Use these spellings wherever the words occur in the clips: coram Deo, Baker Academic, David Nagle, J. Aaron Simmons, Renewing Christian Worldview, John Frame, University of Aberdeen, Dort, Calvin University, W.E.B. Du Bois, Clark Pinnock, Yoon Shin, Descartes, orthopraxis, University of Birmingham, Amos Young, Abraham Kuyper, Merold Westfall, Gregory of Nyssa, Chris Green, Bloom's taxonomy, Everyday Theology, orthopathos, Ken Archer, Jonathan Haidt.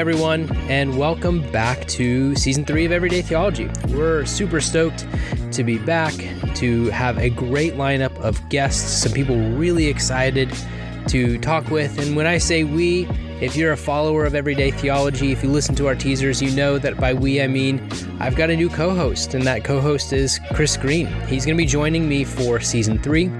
everyone, and welcome back to Season 3 of Everyday Theology. We're super stoked to be back, to have a great lineup of guests, some people really excited to talk with. And when I say we, if you're a follower of Everyday Theology, if you listen to our teasers, you know that by we I mean I've got a new co-host, and that co-host is Chris Green. He's going to be joining me for Season 3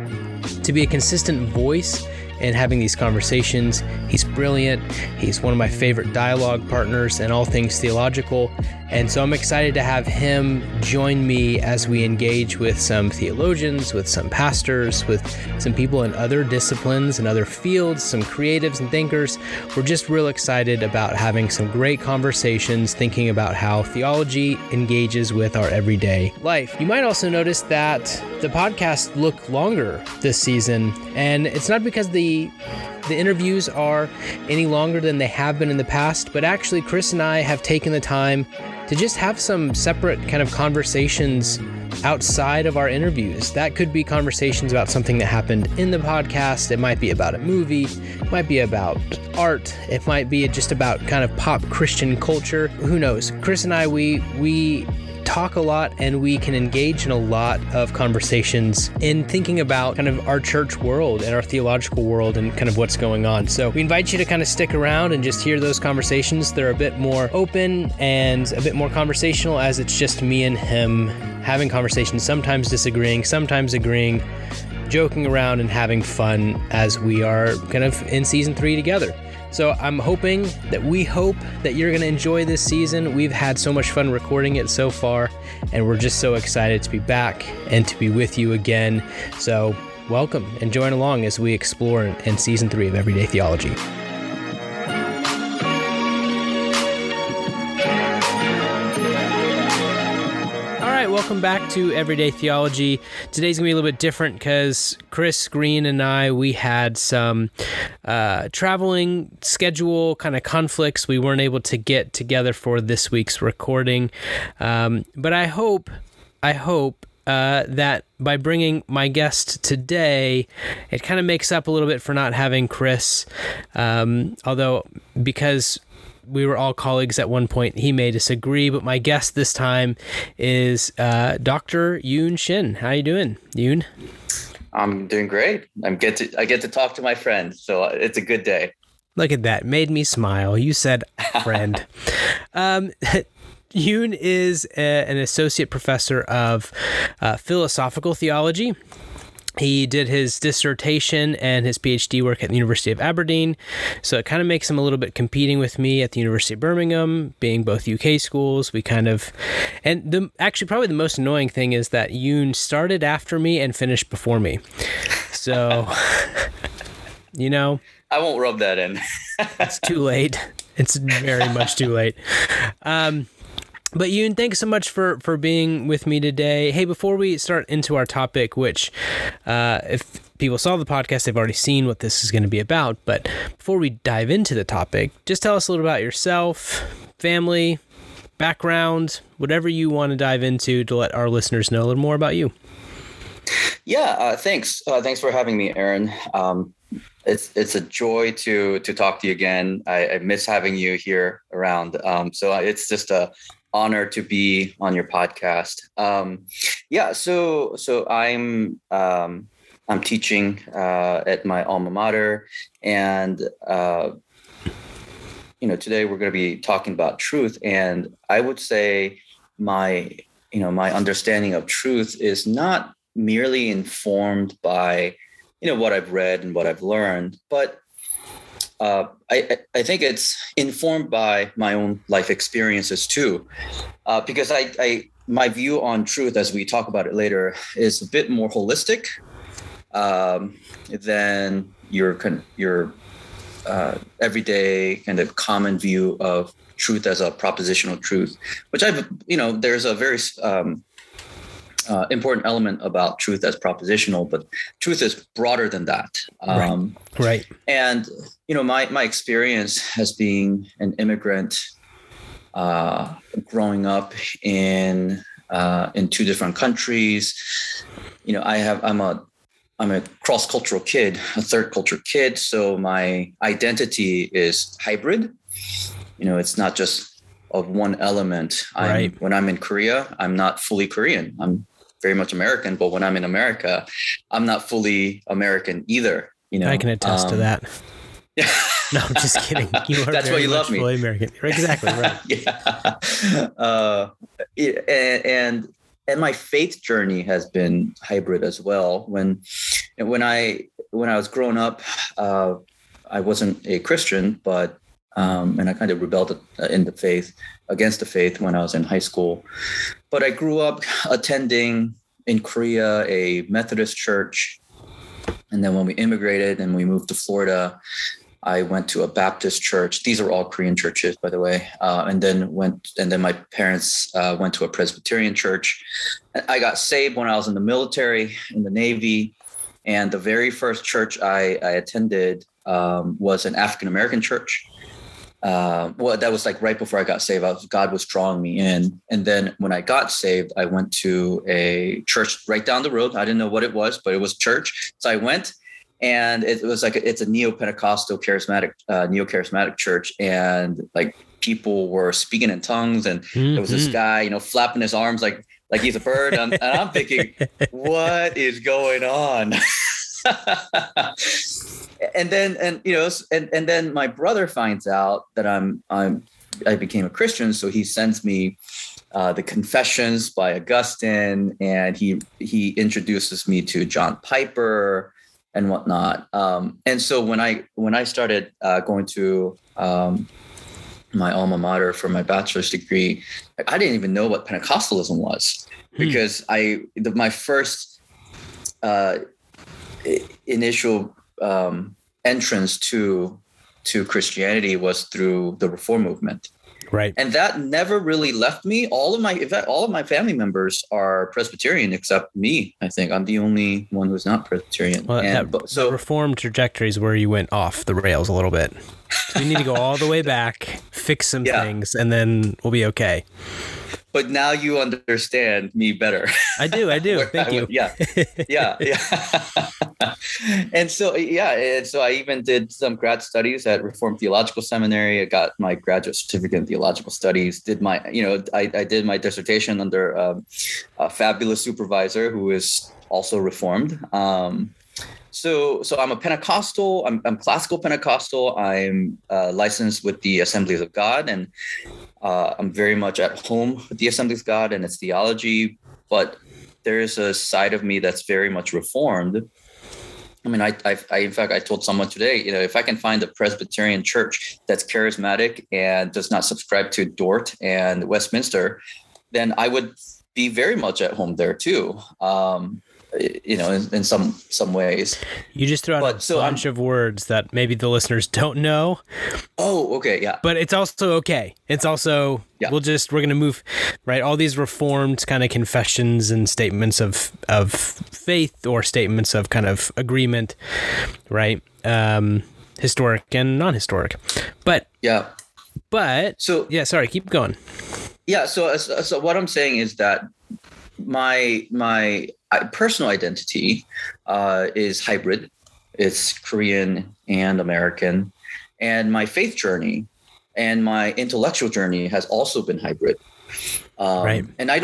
to be a consistent voice and having these conversations. He's brilliant. He's one of my favorite dialogue partners in all things theological. And so I'm excited to have him join me as we engage with some theologians, with some pastors, with some people in other disciplines and other fields, some creatives and thinkers. We're just real excited about having some great conversations, thinking about how theology engages with our everyday life. You might also notice that the podcasts look longer this season, and it's not because the interviews are any longer than they have been in the past, but actually Chris and I have taken the time to just have some separate kind of conversations outside of our interviews. That could be conversations about something that happened in the podcast. It might be about a movie, it might be about art, it might be just about kind of pop Christian culture. Who knows? Chris and I, we talk a lot, and we can engage in a lot of conversations in thinking about kind of our church world and our theological world and kind of what's going on. So we invite you to kind of stick around and just hear those conversations. They're a bit more open and a bit more conversational, as it's just me and him having conversations, sometimes disagreeing, sometimes agreeing, joking around and having fun as we are kind of in Season 3 together. So we hope that you're going to enjoy this season. We've had so much fun recording it so far, and we're just so excited to be back and to be with you again. So welcome and join along as we explore in Season 3 of Everyday Theology. Welcome back to Everyday Theology. Today's going to be a little bit different because Chris Green and I, we had some traveling schedule kind of conflicts. We weren't able to get together for this week's recording. But I hope that by bringing my guest today, it kind of makes up a little bit for not having Chris. Although, because we were all colleagues at one point, he may disagree, but my guest this time is Dr. Yoon Shin. How you doing, Yoon? I'm doing great. I get to talk to my friend, so it's a good day. Look at that. Made me smile. You said friend. Yoon is an associate professor of philosophical theology. He did his dissertation and his PhD work at the University of Aberdeen, so it kind of makes him a little bit competing with me at the University of Birmingham, being both UK schools. Probably the most annoying thing is that Yoon started after me and finished before me. So, I won't rub that in. It's too late. It's very much too late. But Yoon, thanks so much for being with me today. Hey, before we start into our topic, which if people saw the podcast, they've already seen what this is going to be about. But before we dive into the topic, just tell us a little about yourself, family, background, whatever you want to dive into to let our listeners know a little more about you. Yeah, thanks. Thanks for having me, Aaron. It's a joy to talk to you again. I miss having you here around. So it's just a honor to be on your podcast. So I'm teaching at my alma mater, and today we're going to be talking about truth. And I would say my understanding of truth is not merely informed by what I've read and what I've learned, but I think it's informed by my own life experiences too, because my view on truth, as we talk about it later, is a bit more holistic than your everyday kind of common view of truth as a propositional truth, which there's a very important element about truth as propositional, but truth is broader than that. Right. And, my experience as being an immigrant, growing up in two different countries, I'm a cross-cultural kid, a third culture kid. So my identity is hybrid. you know, it's not just of one element. Right. When I'm in Korea, I'm not fully Korean. I'm very much American, but when I'm in America, I'm not fully American either. You know, I can attest to that. Yeah. No, I'm just kidding. You are that's why you love me. Fully American. Exactly. Right. Yeah. And my faith journey has been hybrid as well. When I was growing up, I wasn't a Christian, but and I kind of rebelled against the faith when I was in high school. But I grew up attending in Korea a Methodist church, and then when we immigrated and we moved to Florida, I went to a Baptist church. These are all Korean churches, by the way. And then my parents went to a Presbyterian church. I got saved when I was in the military, in the Navy. And the very first church I attended was an African-American church. Well, that was like right before I got saved. God was drawing me in. And then when I got saved, I went to a church right down the road. I didn't know what it was, but it was church. So I went. And it was like, it's a neo-Pentecostal charismatic, neo-charismatic church. And like people were speaking in tongues and there was this guy, you know, flapping his arms like he's a bird. And I'm thinking, what is going on? and then my brother finds out that I became a Christian. So he sends me the Confessions by Augustine, and he introduces me to John Piper and whatnot. And so when I started going to my alma mater for my bachelor's degree, I didn't even know what Pentecostalism was, because my first initial entrance to Christianity was through the Reform movement. Right. And that never really left me. All of my family members are Presbyterian except me. I think I'm the only one who's not Presbyterian. Well, the Reformed trajectory is where you went off the rails a little bit. We need to go all the way back, fix some things, and then we'll be okay. But now you understand me better. I do. Thank you. Yeah. And so I even did some grad studies at Reformed Theological Seminary. I got my graduate certificate in theological studies. I did my dissertation under a fabulous supervisor who is also Reformed. So I'm a Pentecostal. I'm classical Pentecostal. I'm licensed with the Assemblies of God, and I'm very much at home with the Assemblies of God and its theology. But there is a side of me that's very much Reformed. I mean, I, in fact, I told someone today, you know, if I can find a Presbyterian church that's charismatic and does not subscribe to Dort and Westminster, then I would be very much at home there too. You know, in some ways. You just threw out a bunch of words that maybe the listeners don't know. Oh, okay. Yeah. But it's also okay. It's also, we're going to move, right? All these Reformed kind of confessions and statements of faith or statements of kind of agreement, right? Historic and non-historic. Keep going. Yeah. So what I'm saying is that my personal identity is hybrid. It's Korean and American, and my faith journey and my intellectual journey has also been hybrid. Right. And I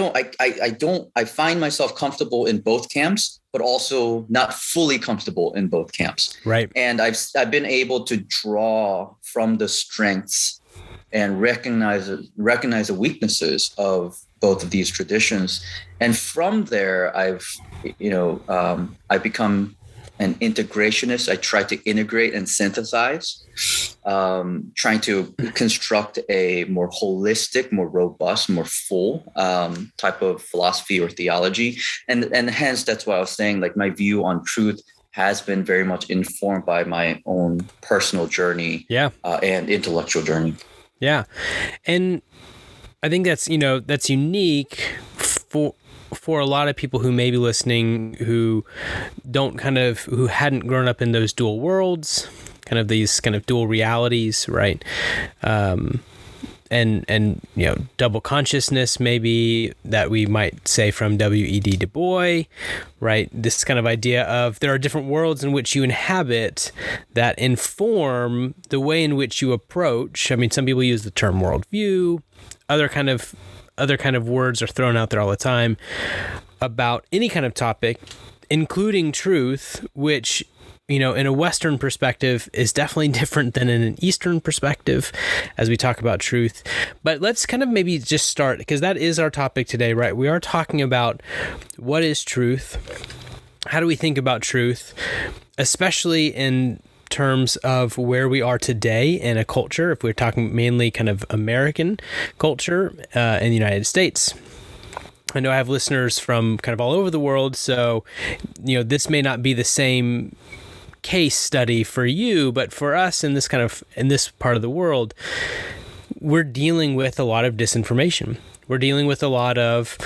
find myself comfortable in both camps, but also not fully comfortable in both camps. Right. And I've been able to draw from the strengths and recognize the weaknesses of both of these traditions. And from there, I've become an integrationist. I try to integrate and synthesize, trying to construct a more holistic, more robust, more full type of philosophy or theology. And hence, that's why I was saying, like, my view on truth has been very much informed by my own personal journey and intellectual journey. Yeah. And I think that's unique for a lot of people who may be listening who hadn't grown up in those dual worlds, kind of these kind of dual realities, right? and you know, double consciousness, maybe, that we might say from W.E.B. Du Bois, right? This kind of idea of there are different worlds in which you inhabit that inform the way in which you approach. I mean, some people use the term worldview, other kind of words are thrown out there all the time about any kind of topic, including truth, which, you know, in a Western perspective is definitely different than in an Eastern perspective as we talk about truth. But let's kind of maybe just start, because that is our topic today, right? We are talking about what is truth? How do we think about truth, especially in terms of where we are today in a culture, if we're talking mainly kind of American culture in the United States. I know I have listeners from kind of all over the world, so, you know, this may not be the same case study for you, but for us in this kind of, in this part of the world, we're dealing with a lot of disinformation. We're dealing with a lot of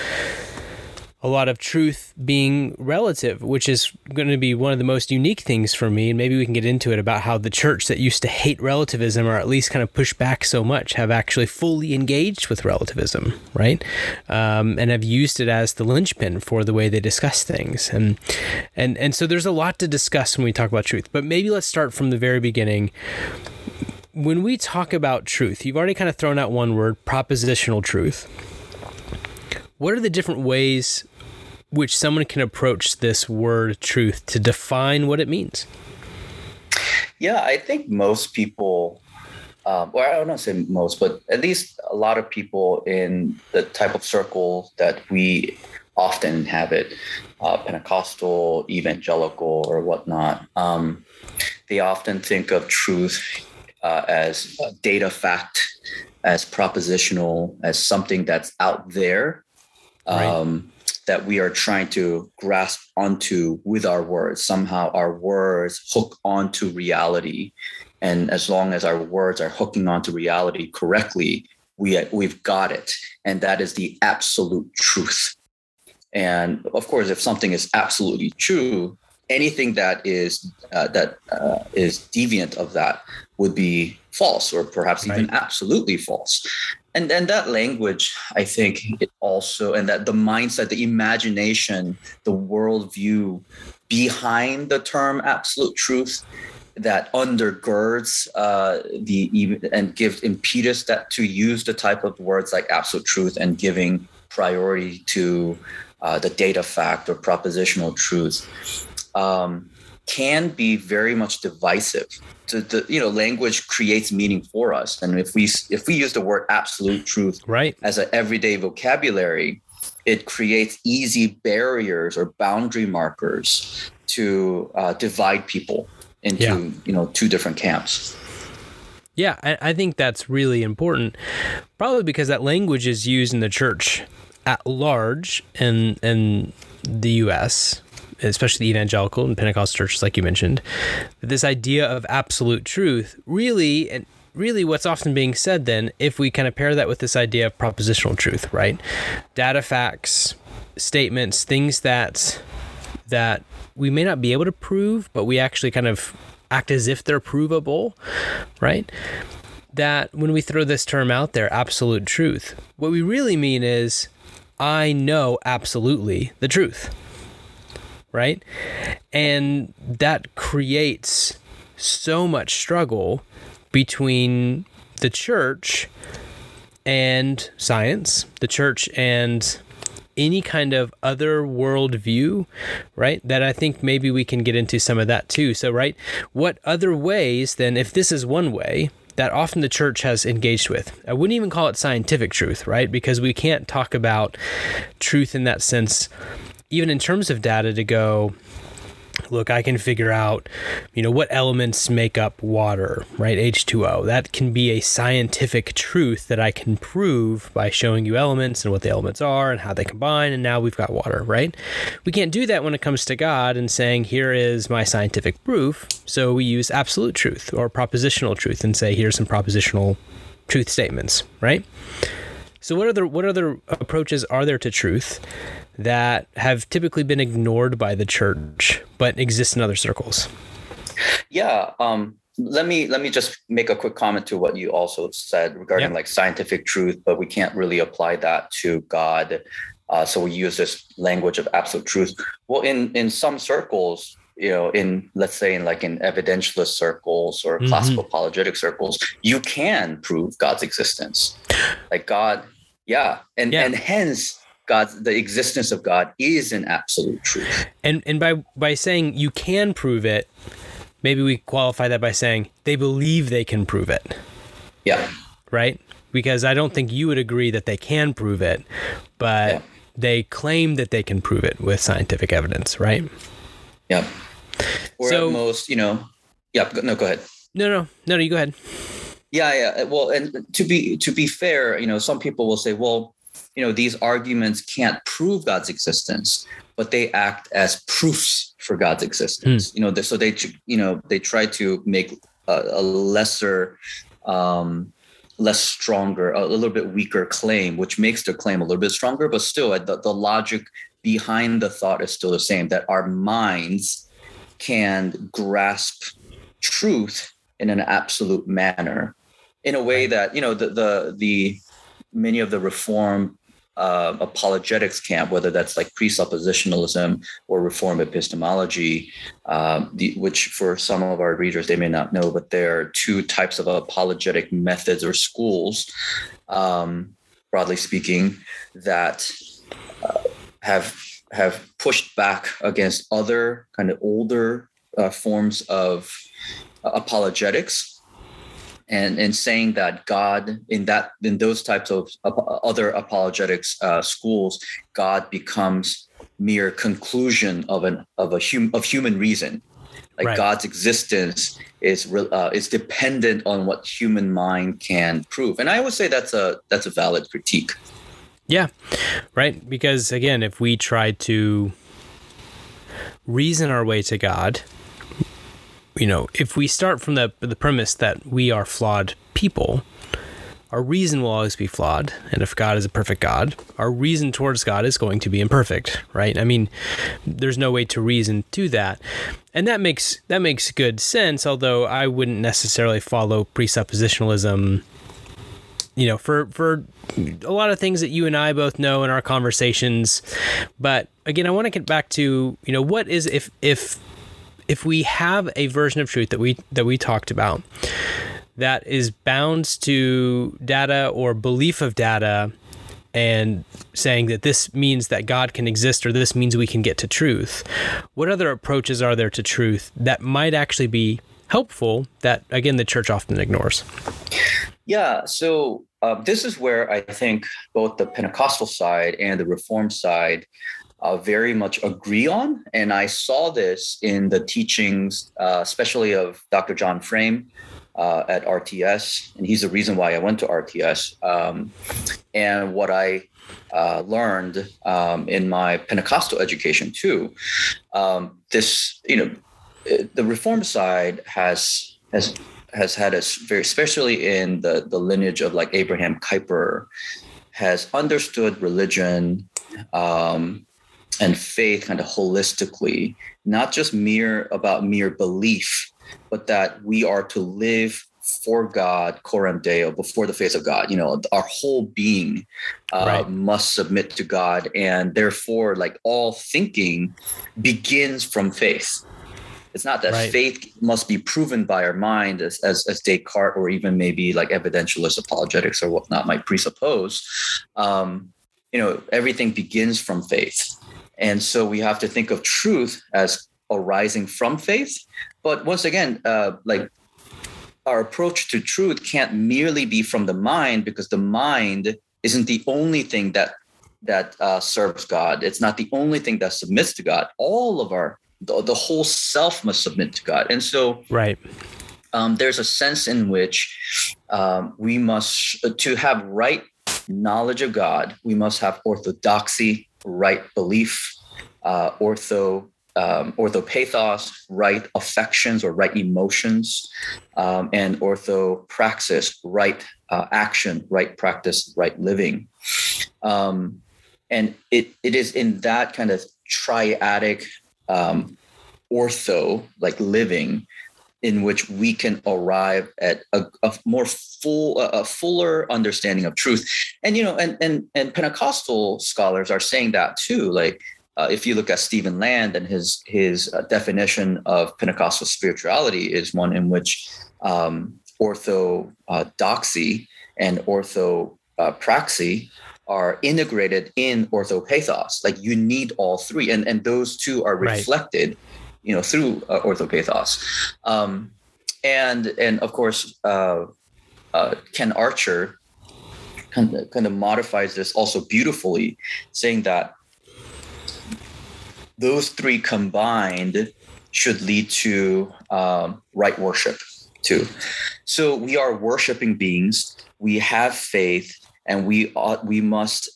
truth being relative, which is going to be one of the most unique things for me. And maybe we can get into it about how the church that used to hate relativism, or at least kind of push back so much, have actually fully engaged with relativism, right? And have used it as the linchpin for the way they discuss things. And so there's a lot to discuss when we talk about truth, but maybe let's start from the very beginning. When we talk about truth, you've already kind of thrown out one word, propositional truth. What are the different ways which someone can approach this word truth to define what it means? Yeah, I think most people, or I don't want to say most, but at least a lot of people in the type of circle that we often inhabit, Pentecostal, evangelical, or whatnot, they often think of truth as data, fact, as propositional, as something that's out there. Right. That we are trying to grasp onto with our words. Somehow our words hook onto reality. And as long as our words are hooking onto reality correctly, we've got it. And that is the absolute truth. And of course, if something is absolutely true, anything that is deviant of that would be false, or perhaps even absolutely false. And then that language, I think, it also, and that the mindset, the imagination, the worldview behind the term absolute truth that undergirds and gives impetus that to use the type of words like absolute truth and giving priority to the data fact or propositional truth can be very much divisive. Language creates meaning for us, and if we use the word absolute truth as an everyday vocabulary, it creates easy barriers or boundary markers to divide people into two different camps. Yeah, I think that's really important, probably because that language is used in the church at large in the U.S., especially the evangelical and Pentecostal churches, like you mentioned, that this idea of absolute truth really what's often being said then, if we kind of pair that with this idea of propositional truth, right? Data, facts, statements, things that we may not be able to prove, but we actually kind of act as if they're provable, right? That when we throw this term out there, absolute truth, what we really mean is, I know absolutely the truth. Right? And that creates so much struggle between the church and science, the church and any kind of other worldview, right? That I think maybe we can get into some of that too. So, right, what other ways then, if this is one way that often the church has engaged with, I wouldn't even call it scientific truth, right? Because we can't talk about truth in that sense, even in terms of data, to go, look, I can figure out, you know, what elements make up water, right? H2O. That can be a scientific truth that I can prove by showing you elements and what the elements are and how they combine. And now we've got water, right? We can't do that when it comes to God and saying, here is my scientific proof. So we use absolute truth or propositional truth and say, here's some propositional truth statements, right? So what other approaches are there to truth that have typically been ignored by the church but exist in other circles? Yeah, Let me just make a quick comment to what you also said regarding like scientific truth, but we can't really apply that to God. So we use this language of absolute truth. Well, in some circles, you know, in let's say in like in evidentialist circles or classical apologetic circles, you can prove God's existence. Like God, and hence the existence of God is an absolute truth. And by saying you can prove it, maybe we qualify that by saying they believe they can prove it. Yeah. Right? Because I don't think you would agree that they can prove it, but they claim that they can prove it with scientific evidence, right? Yeah. Or so, at most, you know, go ahead. No, you go ahead. Yeah. Well, and to be fair, you know, some people will say, well, you know, these arguments can't prove God's existence, but they act as proofs for God's existence. You know, so they try to make a lesser, less stronger, a little bit weaker claim, which makes their claim a little bit stronger. But still, the logic behind the thought is still the same: that our minds can grasp truth in an absolute manner, in a way that, you know, the many of the Reformed apologetics camp, whether that's like presuppositionalism or reform epistemology, which for some of our readers, they may not know, but there are two types of apologetic methods or schools, broadly speaking, that have pushed back against other kind of older forms of apologetics. And saying that God in those types of other apologetics schools, God becomes mere conclusion of human reason, like right. God's existence is dependent on what human mind can prove. And I would say that's a valid critique. Yeah, right. Because again, if we try to reason our way to God, you know, if we start from the premise that we are flawed people, our reason will always be flawed. And if God is a perfect God, our reason towards God is going to be imperfect, right? I mean, there's no way to reason to that. And that makes good sense, although I wouldn't necessarily follow presuppositionalism. You know, for a lot of things that you and I both know in our conversations. But again, I want to get back to, you know, what is if we have a version of truth that we talked about that is bound to data or belief of data and saying that this means that God can exist or this means we can get to truth, what other approaches are there to truth that might actually be helpful that, again, the church often ignores? Yeah, so this is where I think both the Pentecostal side and the Reformed side very much agree on. And I saw this in the teachings, especially of Dr. John Frame at RTS. And he's the reason why I went to RTS. And what I learned in my Pentecostal education too, this, you know, the Reform side has had us very, especially in the lineage of like Abraham Kuyper, has understood religion, and faith kind of holistically, not just about mere belief, but that we are to live for God, coram Deo, before the face of God. You know, our whole being must submit to God, and therefore, like all thinking begins from faith. It's not that faith must be proven by our mind, as Descartes or even maybe like evidentialist apologetics or whatnot might presuppose. You know, everything begins from faith. And so we have to think of truth as arising from faith. But once again, like our approach to truth can't merely be from the mind, because the mind isn't the only thing that serves God. It's not the only thing that submits to God. All of the whole self must submit to God. And so there's a sense in which we must, to have right knowledge of God, we must have orthodoxy, right belief, orthopathos, right affections or right emotions, and orthopraxis, right action, right practice, right living. And it is in that kind of triadic ortho, like living, in which we can arrive at a fuller understanding of truth. And, you know, and Pentecostal scholars are saying that too. Like, if you look at Stephen Land and his definition of Pentecostal spirituality is one in which orthodoxy and orthopraxy are integrated in orthopathos. Like, you need all three, and those two are reflected, right, you know, through orthopathos. And of course, Ken Archer kind of modifies this also beautifully, saying that those three combined should lead to right worship too. So we are worshiping beings, we have faith, and we must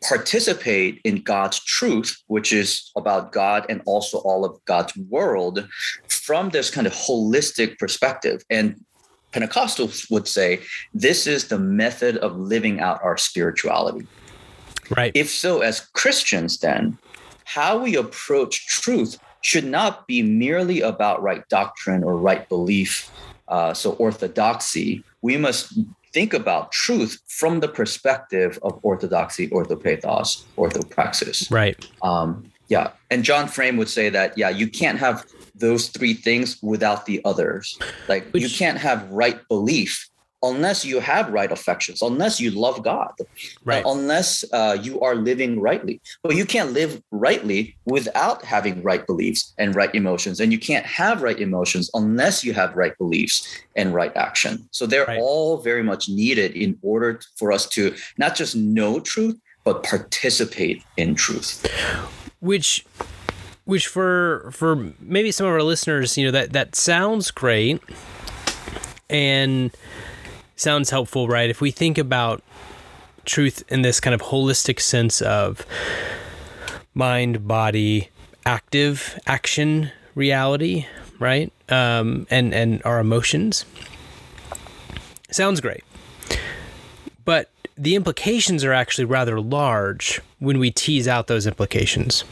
participate in God's truth, which is about God and also all of God's world, from this kind of holistic perspective. And Pentecostals would say this is the method of living out our spirituality. Right. If so, as Christians, then how we approach truth should not be merely about right doctrine or right belief. So orthodoxy, we must think about truth from the perspective of orthodoxy, orthopathos, orthopraxis. Right. Yeah. And John Frame would say that, yeah, you can't have those three things without the others. Like, you can't have right belief unless you have right affections, unless you love God, right, unless you are living rightly. But you can't live rightly without having right beliefs and right emotions. And you can't have right emotions unless you have right beliefs and right action. So they're right, all very much needed in order for us to not just know truth, but participate in truth. Which for maybe some of our listeners, you know, that sounds great and sounds helpful, right? If we think about truth in this kind of holistic sense of mind, body, active, action, reality, right? And our emotions. Sounds great. But the implications are actually rather large when we tease out those implications.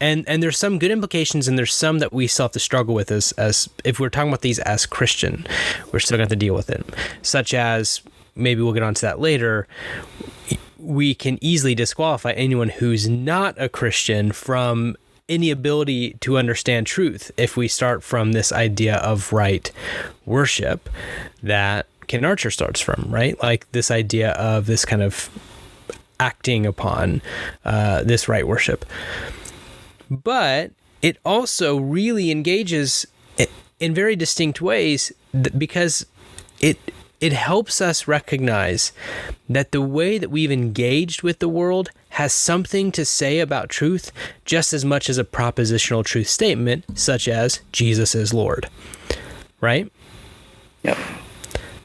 And there's some good implications, and there's some that we still have to struggle with as if we're talking about these as Christian, we're still going to have to deal with it, such as, maybe we'll get onto that later, we can easily disqualify anyone who's not a Christian from any ability to understand truth if we start from this idea of right worship that Ken Archer starts from, right? Like, this idea of this kind of acting upon this right worship. But it also really engages in very distinct ways, because it helps us recognize that the way that we've engaged with the world has something to say about truth just as much as a propositional truth statement, such as Jesus is Lord, right? Yep.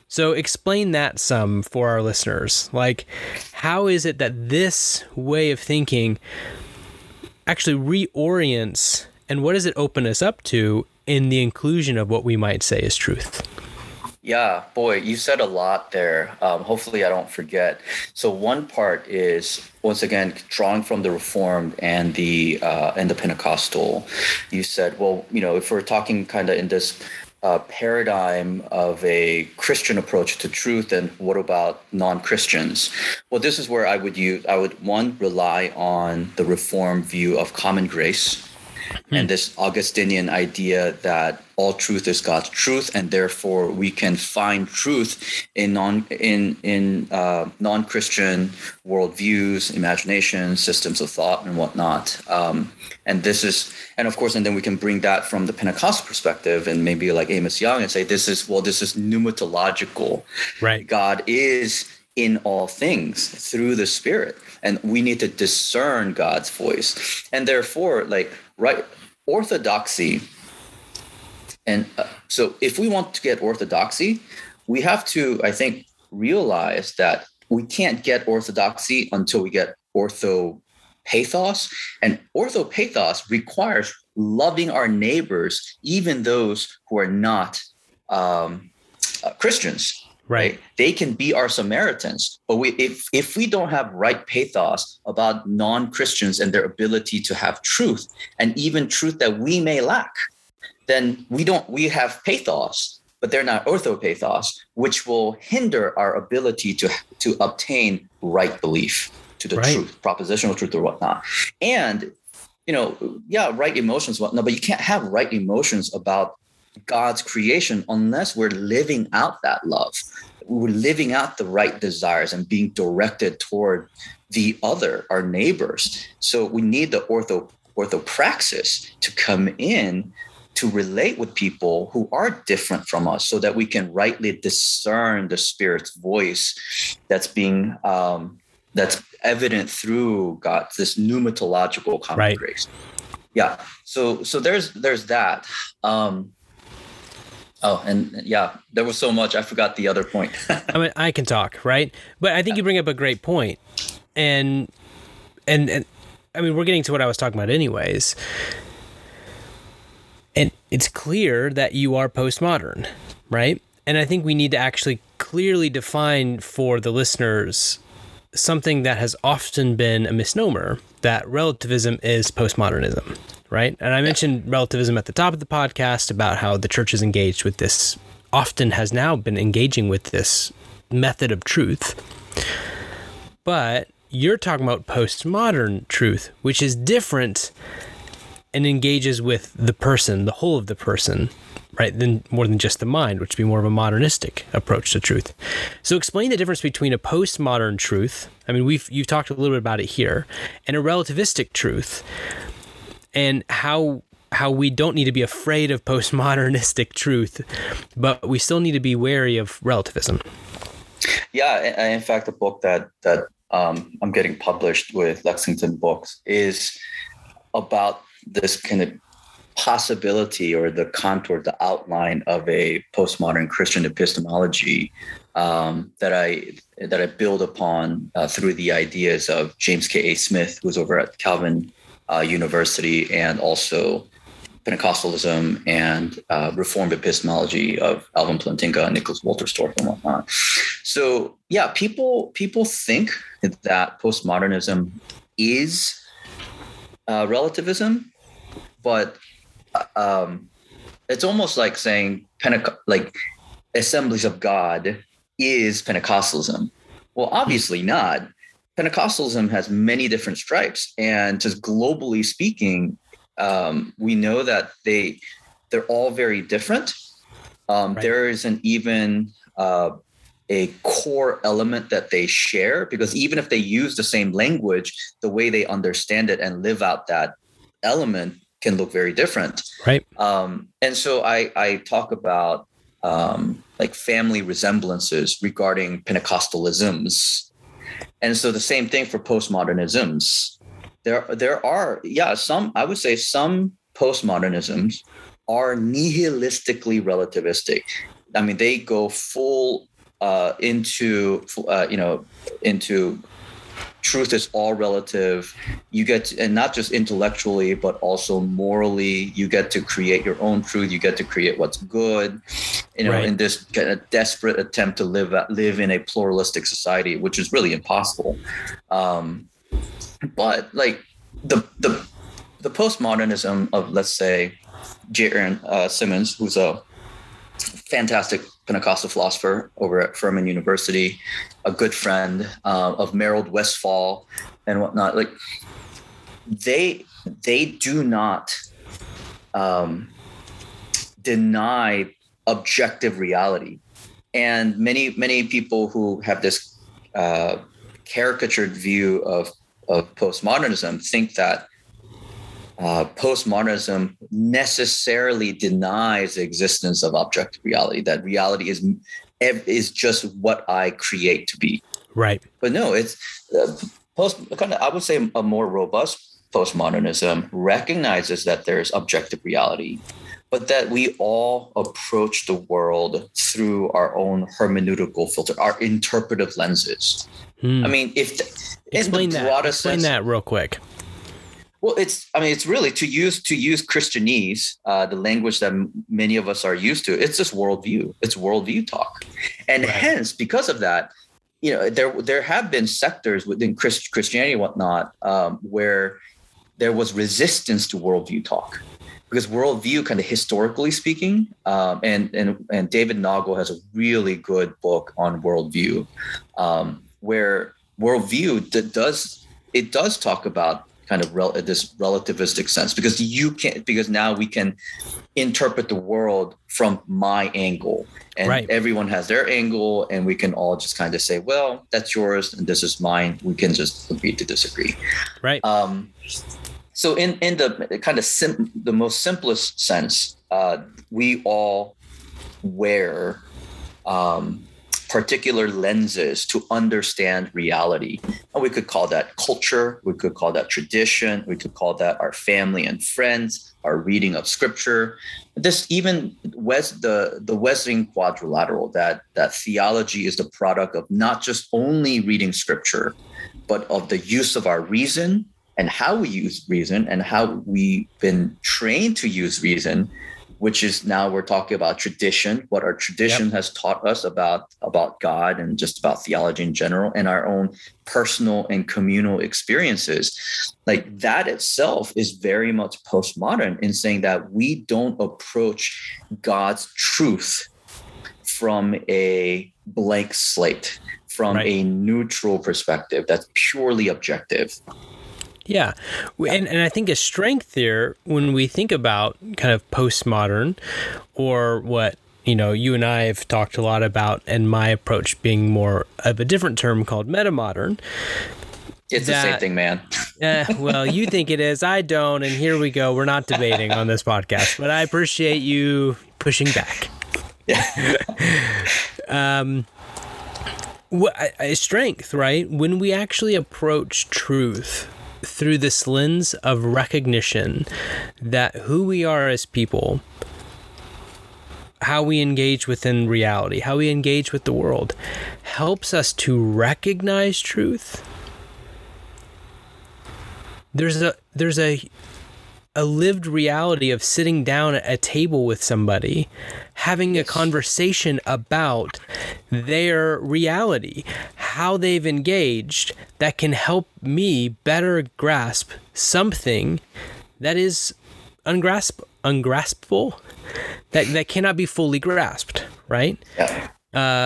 So explain that some for our listeners. Like, how is it that this way of thinking actually reorients, and what does it open us up to in the inclusion of what we might say is truth? Yeah, boy, you said a lot there. Hopefully I don't forget. So one part is, once again, drawing from the Reformed and the Pentecostal. You said, well, you know, if we're talking kind of in this paradigm of a Christian approach to truth, and what about non-Christians? Well, this is where I would rely on the Reformed view of common grace and this Augustinian idea that all truth is God's truth, and therefore we can find truth in non-Christian worldviews, imaginations, systems of thought, and whatnot. And then we can bring that from the Pentecostal perspective, and maybe like Amos Young, and say this is pneumatological. Right. God is in all things through the Spirit, and we need to discern God's voice, and therefore, like, right orthodoxy. And so, if we want to get orthodoxy, we have to, I think, realize that we can't get orthodoxy until we get ortho. Pathos, and orthopathos requires loving our neighbors, even those who are not Christians. Right. They can be our Samaritans, but if we don't have right pathos about non-Christians and their ability to have truth, and even truth that we may lack, then we have pathos, but they're not orthopathos, which will hinder our ability to obtain right belief to the truth, propositional truth or whatnot. And, right emotions, whatnot, but you can't have right emotions about God's creation unless we're living out that love. We're living out the right desires and being directed toward the other, our neighbors. So we need the orthopraxis to come in to relate with people who are different from us so that we can rightly discern the Spirit's voice that's being that's evident through God, this pneumatological common grace. Yeah. So there's that. There was so much. I forgot the other point. I mean, I can talk, right? But I think you bring up a great point. And I mean, we're getting to what I was talking about anyways. And it's clear that you are postmodern, right? And I think we need to actually clearly define for the listeners something that has often been a misnomer, that relativism is postmodernism, right? And I mentioned relativism at the top of the podcast about how the church is engaged with this, often has now been engaging with this method of truth. But you're talking about postmodern truth, which is different and engages with the person, the whole of the person, right? Then more than just the mind, which would be more of a modernistic approach to truth. So explain the difference between a postmodern truth. I mean, you've talked a little bit about it here, and a relativistic truth, and how we don't need to be afraid of postmodernistic truth, but we still need to be wary of relativism. Yeah, in fact, the book that I'm getting published with Lexington Books is about this kind of possibility or the contour, the outline of a postmodern Christian epistemology that I build upon through the ideas of James K. A. Smith, who's over at Calvin University, and also Pentecostalism and reformed epistemology of Alvin Plantinga and Nicholas Wolterstorff and whatnot. So yeah, people think that postmodernism is relativism, but it's almost like saying Assemblies of God is Pentecostalism. Well, obviously not. Pentecostalism has many different stripes, and just globally speaking, we know that they're all very different. There isn't even a core element that they share, because even if they use the same language, the way they understand it and live out that element can look very different. Right. And so I talk about family resemblances regarding Pentecostalisms. And so the same thing for postmodernisms. There are, I would say some postmodernisms are nihilistically relativistic. I mean, they go full into truth is all relative. You get to, and not just intellectually, but also morally, you get to create your own truth. You get to create what's good, in this kind of desperate attempt to live in a pluralistic society, which is really impossible. But like the postmodernism of, let's say, J. Aaron Simmons, who's a fantastic Pentecostal philosopher over at Furman University, a good friend of Merold Westfall and whatnot, like they do not deny objective reality. And many people who have this caricatured view of postmodernism think that postmodernism necessarily denies the existence of objective reality, that reality is just what I create to be. Right. But no, it's I would say a more robust postmodernism recognizes that there's objective reality, but that we all approach the world through our own hermeneutical filter, our interpretive lenses. I mean, explain that real quick. Well, it's really to use Christianese, the language that many of us are used to. It's just worldview. It's worldview talk, and hence, because of that, there have been sectors within Christianity and whatnot where there was resistance to worldview talk. because worldview, kind of historically speaking, and David Nagle has a really good book on worldview, where worldview does talk about kind of this relativistic sense, because you can't, because now we can interpret the world from my angle, and right. Everyone has their angle, and we can all just kind of say, well, that's yours and this is mine. We can just agree to disagree. Right. So in the kind of the most simplest sense, we all wear particular lenses to understand reality. And we could call that culture. We could call that tradition. We could call that our family and friends, our reading of scripture. This even the Wesleyan quadrilateral, that theology is the product of not just only reading scripture, but of the use of our reason, and how we use reason, and how we've been trained to use reason, which is now we're talking about tradition, what our tradition yep. has taught us about God and just about theology in general, and our own personal and communal experiences. Like that itself is very much postmodern in saying that we don't approach God's truth from a blank slate, from right. a neutral perspective that's purely objective. Yeah. And I think a strength there when we think about kind of postmodern, or what, you and I have talked a lot about, and my approach being more of a different term called metamodern. It's the same thing, man. Well, you think it is. I don't. And here we go. We're not debating on this podcast, but I appreciate you pushing back. Yeah. A strength, right? When we actually approach truth through this lens of recognition that who we are as people, how we engage within reality, how we engage with the world, helps us to recognize truth. There's a lived reality of sitting down at a table with somebody, having a conversation about their reality, how they've engaged, that can help me better grasp something that is ungraspable, that cannot be fully grasped, right? Yeah.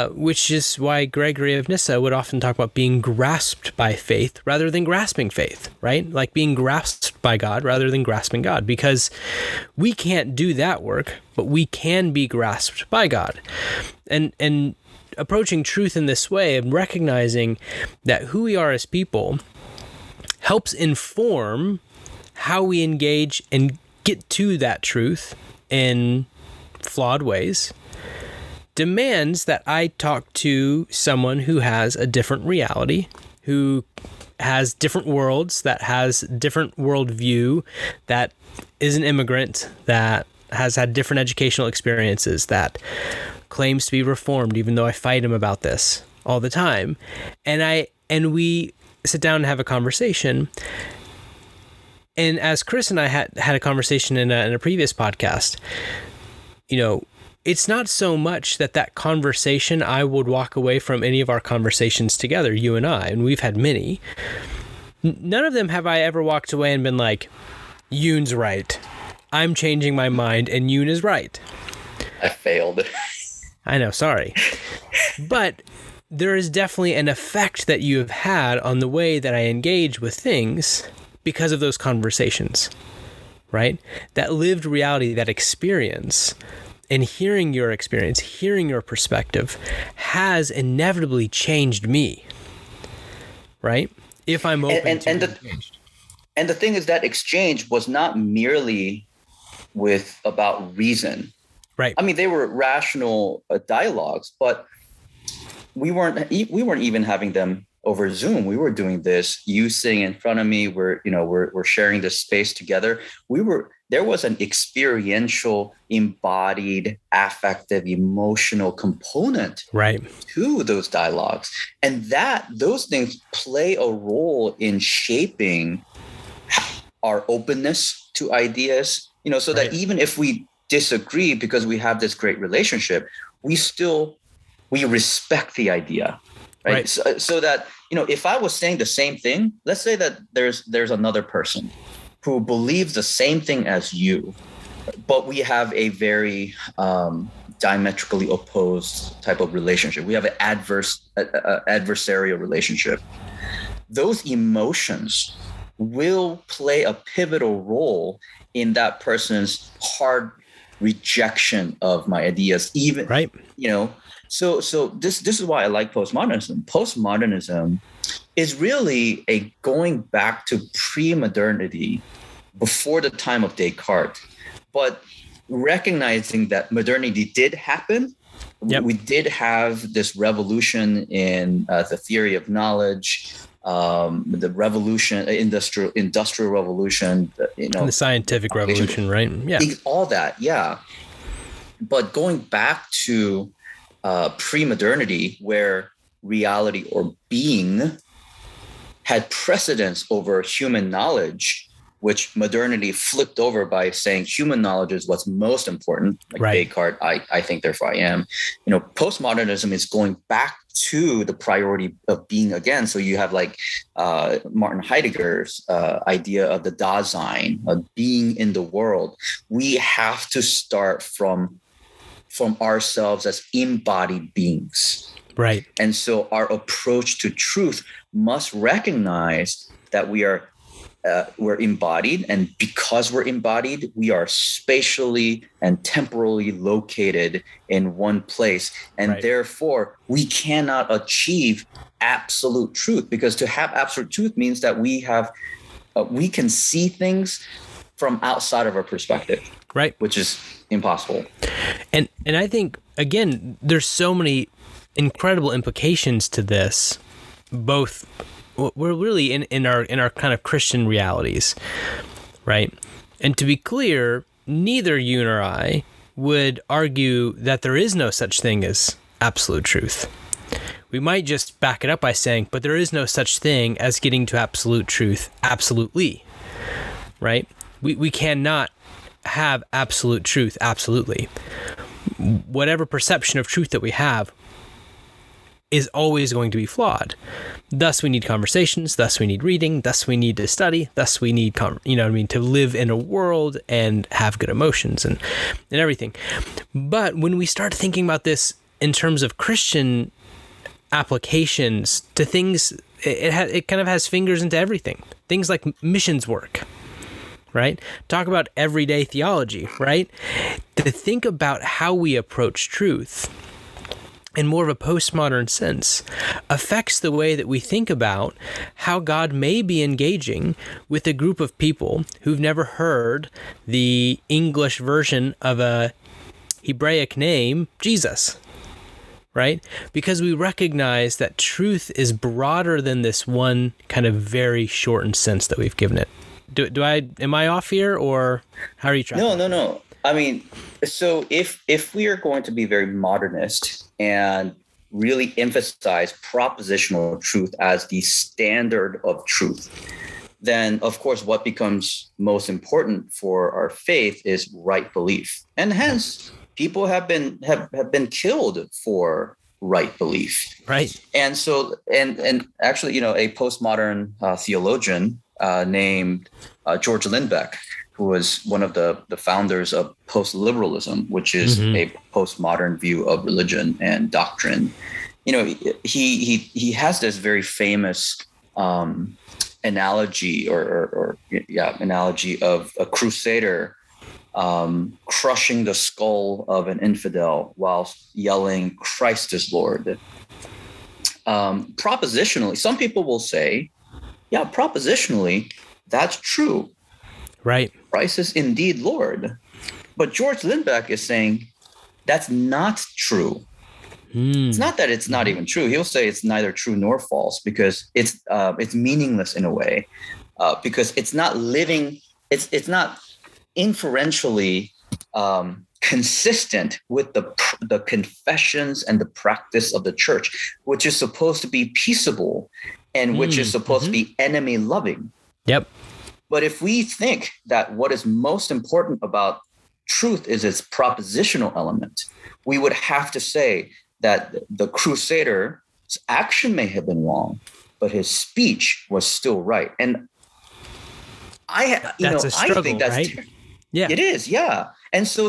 Which is why Gregory of Nyssa would often talk about being grasped by faith rather than grasping faith, right? Like being grasped by God rather than grasping God, because we can't do that work, but we can be grasped by God. And approaching truth in this way and recognizing that who we are as people helps inform how we engage and get to that truth in flawed ways, demands that I talk to someone who has a different reality, who has different worlds, that has different worldview, that is an immigrant, that has had different educational experiences, that claims to be Reformed, even though I fight him about this all the time. And we sit down and have a conversation. And as Chris and I had a conversation in a previous podcast, it's not so much that conversation I would walk away from any of our conversations together, you and I, and we've had many. None of them have I ever walked away and been like, Yoon's right. I'm changing my mind and Yoon is right. I failed. I know, sorry. But there is definitely an effect that you have had on the way that I engage with things because of those conversations, right? That lived reality, that experience, and hearing your experience, hearing your perspective has inevitably changed me, right? If I'm open to the change. And the thing is, that exchange was not merely about reason. Right. I mean, they were rational dialogues, but we weren't even having them over Zoom. We were doing this, you sitting in front of me, we're sharing this space together. There was an experiential, embodied, affective, emotional component right. to those dialogues. And those things play a role in shaping our openness to ideas, so right. that even if we disagree, because we have this great relationship, we respect the idea. Right. Right. So that, if I was saying the same thing, let's say that there's another person who believes the same thing as you, But we have a very diametrically opposed type of relationship. We have an adversarial relationship. Those emotions will play a pivotal role in that person's hard rejection of my ideas, even, right. You know, so this is why I like postmodernism. Postmodernism is really a going back to pre-modernity before the time of Descartes, but recognizing that modernity did happen. Yep. We did have this revolution in the theory of knowledge, the revolution, industrial revolution, you know, and the scientific revolution, right? Yeah, all that. Yeah, but going back to pre-modernity, where reality or being had precedence over human knowledge, which modernity flipped over by saying human knowledge is what's most important. Like right. Descartes, I think, therefore I am. You know, postmodernism is going back to the priority of being again. So you have like Martin Heidegger's idea of the Dasein, of being in the world. We have to start from ourselves as embodied beings. Right. And so our approach to truth must recognize that we are we're embodied, and because we're embodied, we are spatially and temporally located in one place. And right. Therefore, we cannot achieve absolute truth, because to have absolute truth means that we have, we can see things from outside of our perspective, right? Which is impossible. And I think, again, there's so many incredible implications to this, both we're really in our kind of Christian realities, right? And to be clear, neither you nor I would argue that there is no such thing as absolute truth. We might just back it up by saying, but there is no such thing as getting to absolute truth absolutely, right? We cannot have absolute truth absolutely. Whatever perception of truth that we have is always going to be flawed. Thus, we need conversations. Thus, we need reading. Thus, we need to study. Thus, we need, you know what I mean, to live in a world and have good emotions and everything. But when we start thinking about this in terms of Christian applications to things, it kind of has fingers into everything. Things like missions work, right? Talk about everyday theology, right? To think about how we approach truth in more of a postmodern sense affects the way that we think about how God may be engaging with a group of people who've never heard the English version of a Hebraic name, Jesus, right? Because we recognize that truth is broader than this one kind of very shortened sense that we've given it. Am I off here, or how are you trying? No. I mean, so if we are going to be very modernist and really emphasize propositional truth as the standard of truth, then, of course, what becomes most important for our faith is right belief. And hence, people have been killed for right belief. Right. And so and actually, you know, a postmodern theologian named George Lindbeck, who was one of the founders of post-liberalism, which is a postmodern view of religion and doctrine. You know, he has this very famous analogy analogy of a crusader crushing the skull of an infidel while yelling, "Christ is Lord." Propositionally, some people will say, yeah, propositionally, that's true. Right. Christ is indeed Lord. But George Lindbeck is saying that's not true. It's not that it's not even true. He'll say it's neither true nor false, because it's meaningless in a way, because it's not living. It's not inferentially consistent with the confessions and the practice of the church, which is supposed to be peaceable and which is supposed to be enemy loving. Yep. But if we think that what is most important about truth is its propositional element, we would have to say that the crusader's action may have been wrong, but his speech was still right. And I think that's right? Yeah, it is. Yeah. And so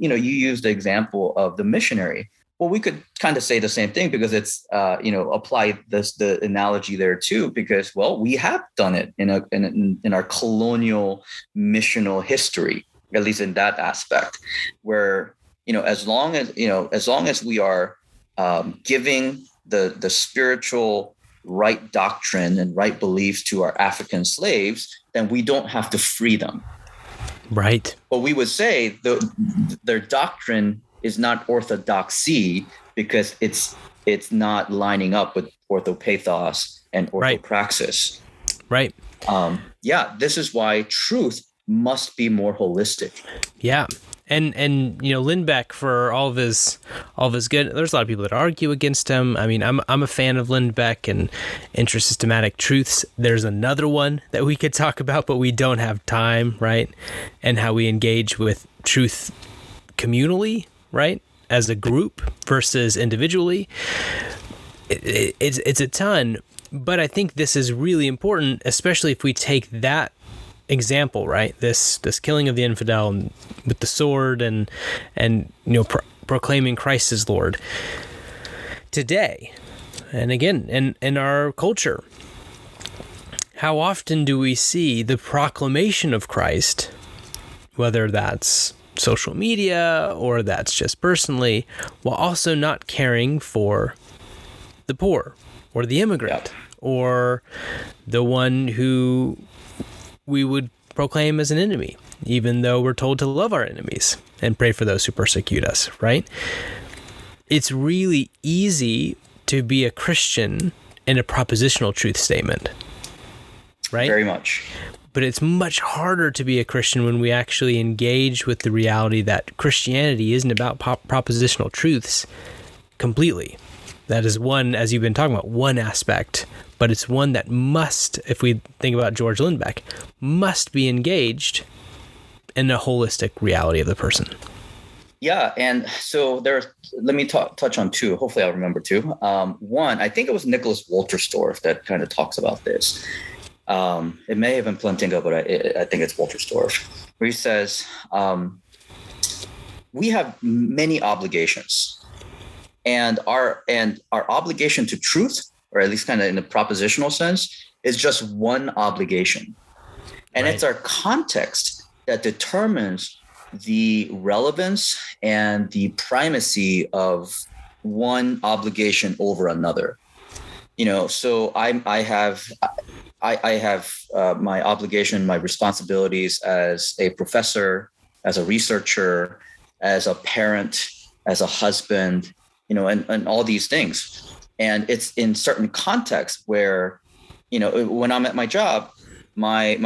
you know, you used the example of the missionary. Well, we could kind of say the same thing because it's, you know, apply the analogy there too, because, well, we have done it in our colonial missional history, at least in that aspect, where, you know, as long as we are giving the spiritual right doctrine and right beliefs to our African slaves, then we don't have to free them. Right. But we would say their doctrine is not orthodoxy because it's not lining up with orthopathos and orthopraxis. Right. Yeah. This is why truth must be more holistic. Yeah. And you know, Lindbeck, for all of his good, there's a lot of people that argue against him. I mean, I'm a fan of Lindbeck and intersystematic truths. There's another one that we could talk about, but we don't have time, right? And how we engage with truth communally, right, as a group versus individually. It's a ton, but I think this is really important, especially if we take that example, right? This killing of the infidel with the sword and you know, proclaiming Christ as Lord today, and again in our culture, how often do we see the proclamation of Christ, whether that's social media or that's just personally, while also not caring for the poor or the immigrant or the one who we would proclaim as an enemy, even though we're told to love our enemies and pray for those who persecute us, right? It's really easy to be a Christian in a propositional truth statement, right? Very much. But it's much harder to be a Christian when we actually engage with the reality that Christianity isn't about propositional truths completely. That is one, as you've been talking about, one aspect, but it's one that must, if we think about George Lindbeck, must be engaged in the holistic reality of the person. Yeah, and so let me touch on two. Hopefully I'll remember two. One, I think it was Nicholas Wolterstorff that kind of talks about this. It may have been Plantinga, but I think it's Wolterstorff, where he says, we have many obligations. And our obligation to truth, or at least kind of in the propositional sense, is just one obligation. And It's our context that determines the relevance and the primacy of one obligation over another. You know, so I have my obligation, my responsibilities as a professor, as a researcher, as a parent, as a husband, you know, and all these things. And it's in certain contexts where, you know, when I'm at my job, my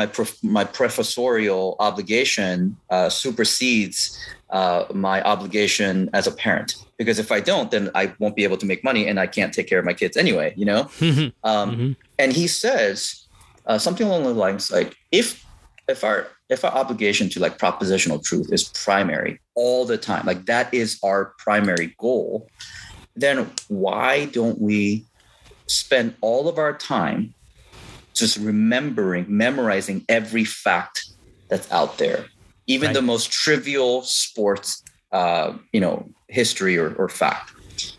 professorial obligation supersedes my obligation as a parent, because if I don't, then I won't be able to make money and I can't take care of my kids anyway, you know? And he says something along the lines like, if our obligation to like propositional truth is primary all the time, like that is our primary goal, then why don't we spend all of our time just memorizing every fact that's out there, even the most trivial sports, you know, history or fact,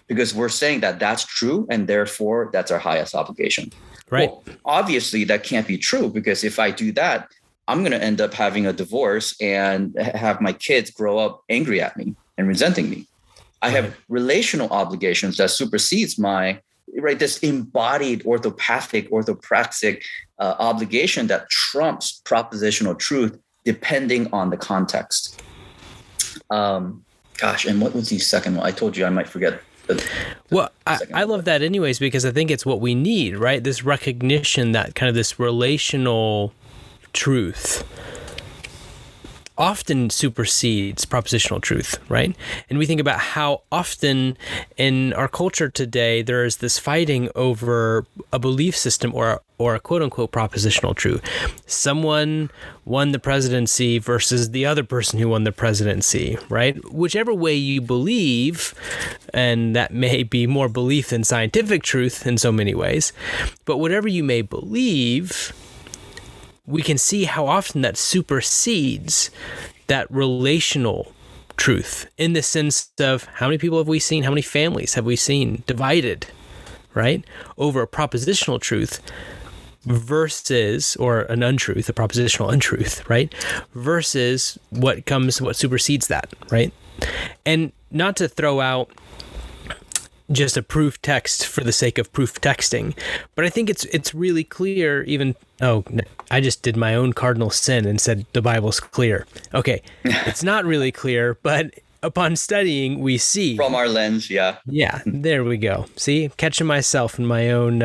because we're saying that that's true and therefore that's our highest obligation. Right. Well, obviously that can't be true, because if I do that, I'm going to end up having a divorce and have my kids grow up angry at me and resenting me. I have relational obligations that supersedes my, this embodied orthopraxic obligation that trumps propositional truth depending on the context. And what was the second one? I told you I might forget. Well, I love that anyways, because I think it's what we need, right? This recognition that kind of this relational truth often supersedes propositional truth, right? And we think about how often in our culture today there is this fighting over a belief system or a quote-unquote propositional truth. Someone won the presidency versus the other person who won the presidency, right? Whichever way you believe, and that may be more belief than scientific truth in so many ways, but whatever you may believe, we can see how often that supersedes that relational truth, in the sense of how many people have we seen, how many families have we seen divided, right, over a propositional truth versus, or an untruth, a propositional untruth, right, versus what comes, what supersedes that, right? And not to throw out just a proof text for the sake of proof texting, but I think it's really clear. Even, oh, I just did my own cardinal sin and said the Bible's clear. Okay, it's not really clear, but upon studying, we see from our lens. Yeah, yeah. There we go. See, catching myself in my own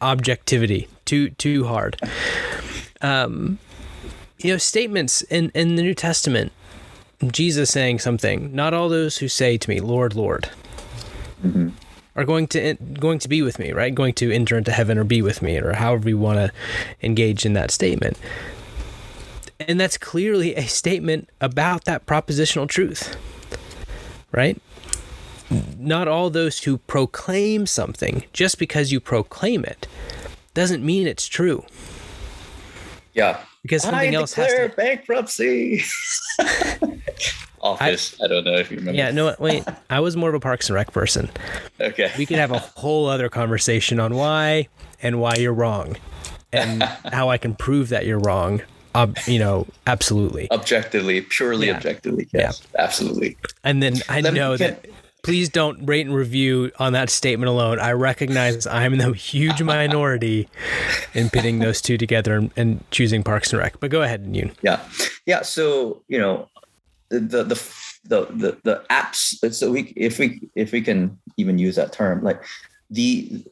objectivity too hard. You know, statements in the New Testament, Jesus saying something. Not all those who say to me, Lord, Lord. Mm-hmm. Are going to be with me, right? Going to enter into heaven, or be with me, or however you want to engage in that statement. And that's clearly a statement about that propositional truth, right? Not all those who proclaim something, just because you proclaim it, doesn't mean it's true. Yeah. Because something else has to... I declare bankruptcy. Office. I don't know if you remember. Yeah, no, wait. I was more of a Parks and Rec person. Okay. We could have a whole other conversation on why, and why you're wrong, and how I can prove that you're wrong. You know, absolutely. Objectively, purely objectively. Yes, yeah. Absolutely. And then please don't rate and review on that statement alone. I recognize I'm in the huge minority in pitting those two together and choosing Parks and Rec. But go ahead, Yoon. Yeah. Yeah. So, you know, the apps. So if we can even use that term, like the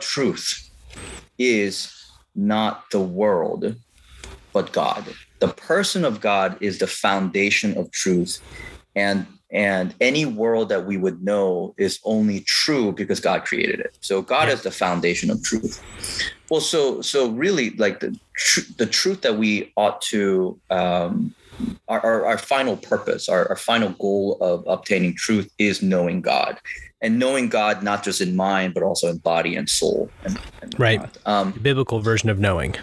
truth is not the world, but God. The person of God is the foundation of truth, and any world that we would know is only true because God created it. So God is the foundation of truth. Well, so really, like the truth that we ought to. Our final purpose, our final goal of obtaining truth is knowing God, and knowing God not just in mind but also in body and soul. And right, the biblical version of knowing.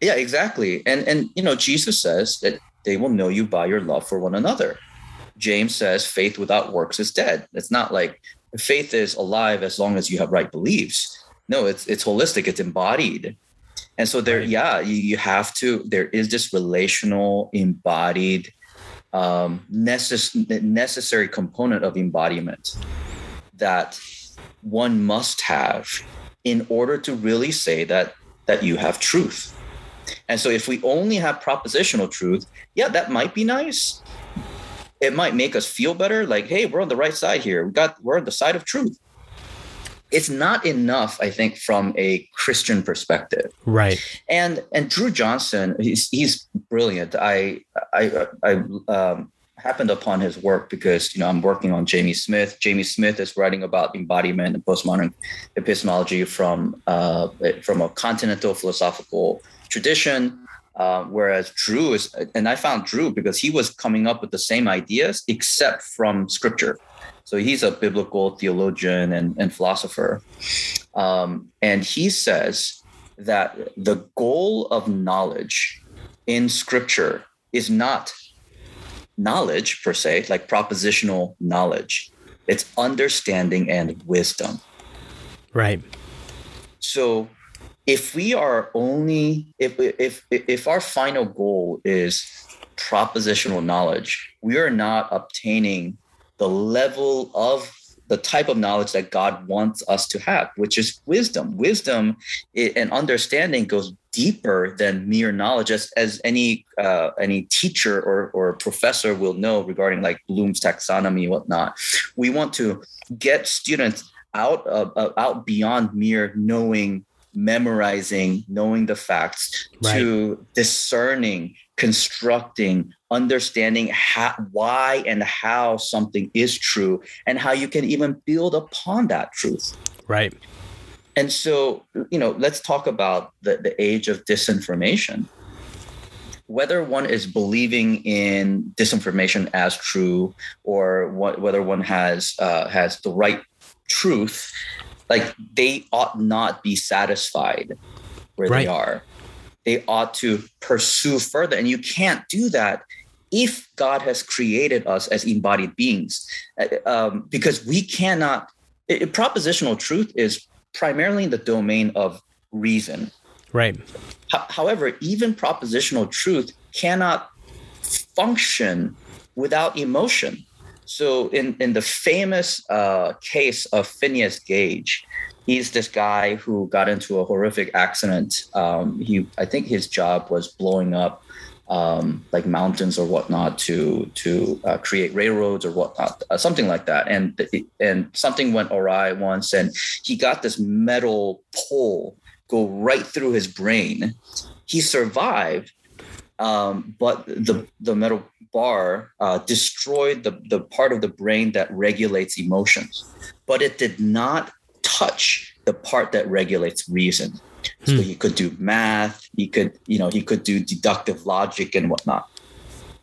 Yeah, exactly. And you know, Jesus says that they will know you by your love for one another. James says faith without works is dead. It's not like faith is alive as long as you have right beliefs. No, it's holistic. It's embodied. And so there, you have to, there is this relational embodied necessary component of embodiment that one must have in order to really say that you have truth. And so if we only have propositional truth, yeah, that might be nice. It might make us feel better. Like, hey, we're on the right side here. We're on the side of truth. It's not enough, I think, from a Christian perspective. Right. And Drew Johnson, he's brilliant. I happened upon his work because, you know, I'm working on Jamie Smith. Jamie Smith is writing about embodiment and postmodern epistemology from a continental philosophical tradition, whereas Drew is, and I found Drew because he was coming up with the same ideas except from scripture. So he's a biblical theologian and philosopher. And he says that the goal of knowledge in scripture is not knowledge per se, like propositional knowledge. It's understanding and wisdom. Right. So if we are only, if our final goal is propositional knowledge, we are not obtaining the level of the type of knowledge that God wants us to have, which is wisdom. Wisdom and understanding goes deeper than mere knowledge, as any teacher or professor will know regarding like Bloom's taxonomy and whatnot. We want to get students out beyond mere knowing, memorizing, knowing the facts, right, to discerning, constructing, understanding why and how something is true, and how you can even build upon that truth. Right. And so, you know, let's talk about the age of disinformation. Whether one is believing in disinformation as true, or whether one has the right truth, like they ought not be satisfied where they are. they ought to pursue further. And you can't do that if God has created us as embodied beings, because we cannot. Propositional truth is primarily in the domain of reason. Right. However, even propositional truth cannot function without emotion. So in the famous case of Phineas Gage, he's this guy who got into a horrific accident. I think his job was blowing up like mountains or whatnot to create railroads or whatnot, something like that. And something went awry once, and he got this metal pole go right through his brain. He survived, but the metal bar destroyed the part of the brain that regulates emotions, but it did not touch the part that regulates reason. So he could do math, he could do deductive logic and whatnot.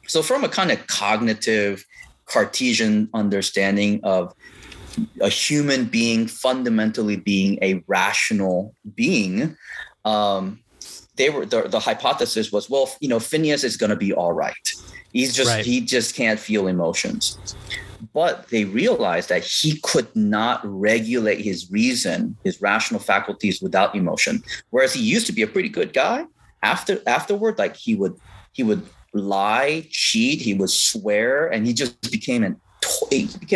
So from a kind of cognitive Cartesian understanding of a human being fundamentally being a rational being, the hypothesis was, well, Phineas is going to be all right. He just can't feel emotions. But they realized that he could not regulate his reason, his rational faculties, without emotion. Whereas he used to be a pretty good guy, afterward, like he would lie, cheat, he would swear, and he just became a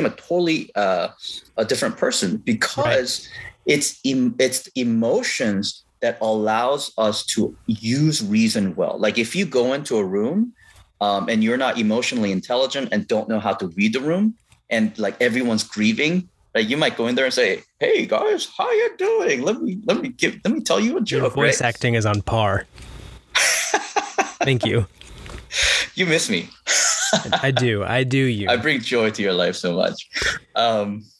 totally a different person, because it's the emotions that allows us to use reason well. Like if you go into a room and you're not emotionally intelligent and don't know how to read the room, and like everyone's grieving, like you might go in there and say, "Hey guys, how you doing? Let me tell you a joke." Your voice acting is on par. Thank you. You miss me. I do. You. I bring joy to your life so much.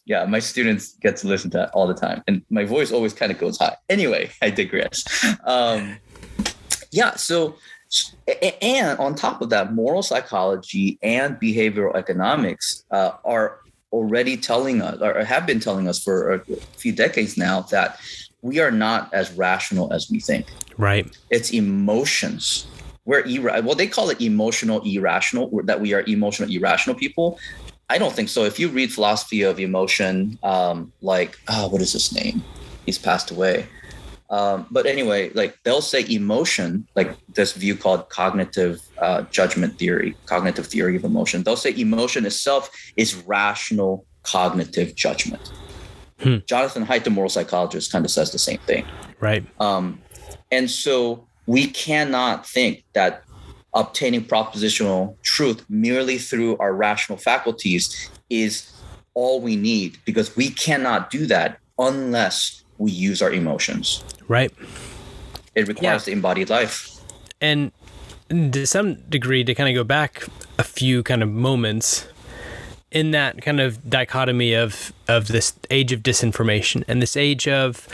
Yeah, my students get to listen to that all the time, and my voice always kind of goes high. Anyway, I digress. So, and on top of that, moral psychology and behavioral economics are already telling us, or have been telling us for a few decades now, that we are not as rational as we think. Right. It's emotions. They call it emotional irrational, that we are emotional irrational people. I don't think so. If you read philosophy of emotion, what is his name? He's passed away. But anyway, like they'll say emotion, like this view called cognitive judgment theory, cognitive theory of emotion. They'll say emotion itself is rational cognitive judgment. Jonathan Haidt, the moral psychologist, kind of says the same thing. Right. And so we cannot think that obtaining propositional truth merely through our rational faculties is all we need, because we cannot do that unless we use our emotions. Right. It requires the embodied life. And to some degree, to kind of go back a few kind of moments in that kind of dichotomy of this age of disinformation and this age of